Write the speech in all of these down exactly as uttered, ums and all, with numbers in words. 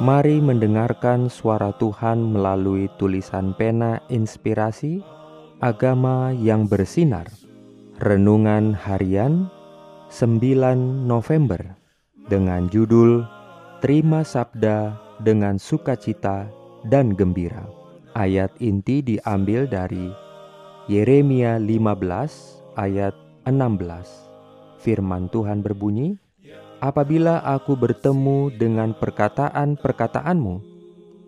Mari mendengarkan suara Tuhan melalui tulisan pena inspirasi, agama yang bersinar. Renungan harian sembilan November dengan judul Terima Sabda dengan Sukacita dan Gembira. Ayat inti diambil dari Yeremia lima belas ayat enam belas. Firman Tuhan berbunyi, "Apabila aku bertemu dengan perkataan-perkataanmu,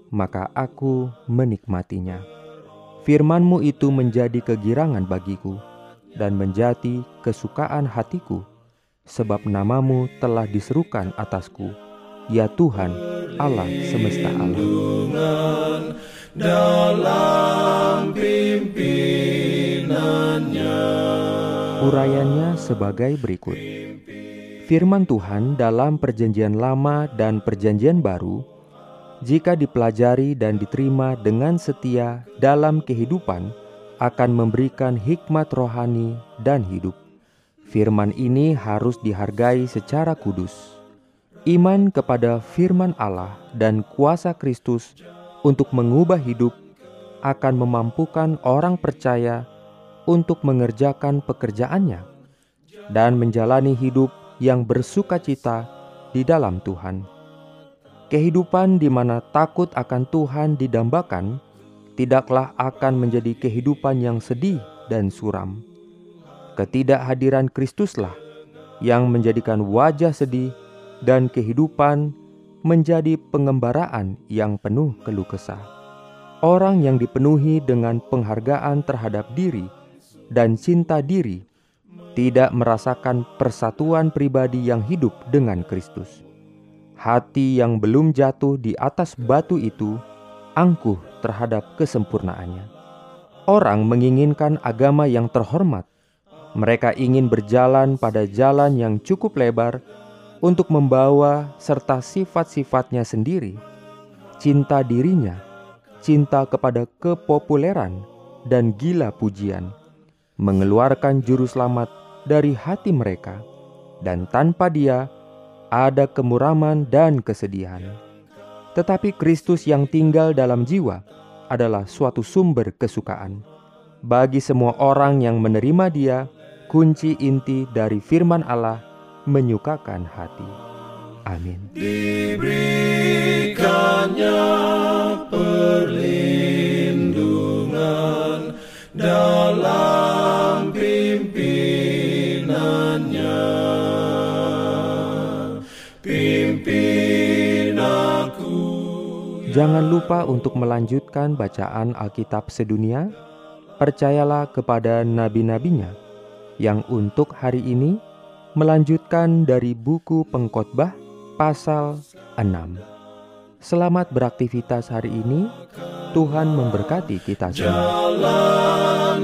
maka aku menikmatinya. Firman-Mu itu menjadi kegirangan bagiku dan menjadi kesukaan hatiku, sebab namamu telah diserukan atasku, ya Tuhan Allah semesta alam." Dalam pimpinannya. Urayanya sebagai berikut. Firman Tuhan dalam Perjanjian Lama dan Perjanjian Baru, jika dipelajari dan diterima dengan setia dalam kehidupan, akan memberikan hikmat rohani dan hidup. Firman ini harus dihargai secara kudus. Iman kepada firman Allah dan kuasa Kristus untuk mengubah hidup akan memampukan orang percaya untuk mengerjakan pekerjaannya dan menjalani hidup yang bersukacita di dalam Tuhan. Kehidupan di mana takut akan Tuhan didambakan tidaklah akan menjadi kehidupan yang sedih dan suram. Ketidakhadiran Kristuslah yang menjadikan wajah sedih dan kehidupan menjadi pengembaraan yang penuh keluh kesah. Orang yang dipenuhi dengan penghargaan terhadap diri dan cinta diri tidak merasakan persatuan pribadi yang hidup dengan Kristus. Hati yang belum jatuh di atas batu itu angkuh terhadap kesempurnaannya. Orang menginginkan agama yang terhormat. Mereka ingin berjalan pada jalan yang cukup lebar untuk membawa serta sifat-sifatnya sendiri, cinta dirinya, cinta kepada kepopuleran, dan gila pujian, mengeluarkan juru selamat dari hati mereka, dan tanpa dia ada kemuraman dan kesedihan. Tetapi Kristus yang tinggal dalam jiwa adalah suatu sumber kesukaan. Bagi semua orang yang menerima dia, kunci inti dari firman Allah menyukakan hati. Amin. Diberikannya perlindungan dalam pimpinannya. Pimpin aku. Jangan lupa untuk melanjutkan bacaan Alkitab sedunia. Percayalah kepada nabi-nabinya yang untuk hari ini melanjutkan dari buku Pengkhotbah pasal enam. Selamat beraktivitas hari ini. Tuhan memberkati kita semua.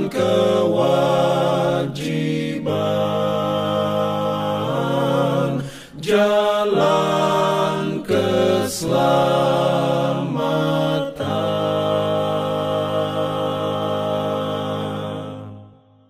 Kewajiban, jalan keselamatan.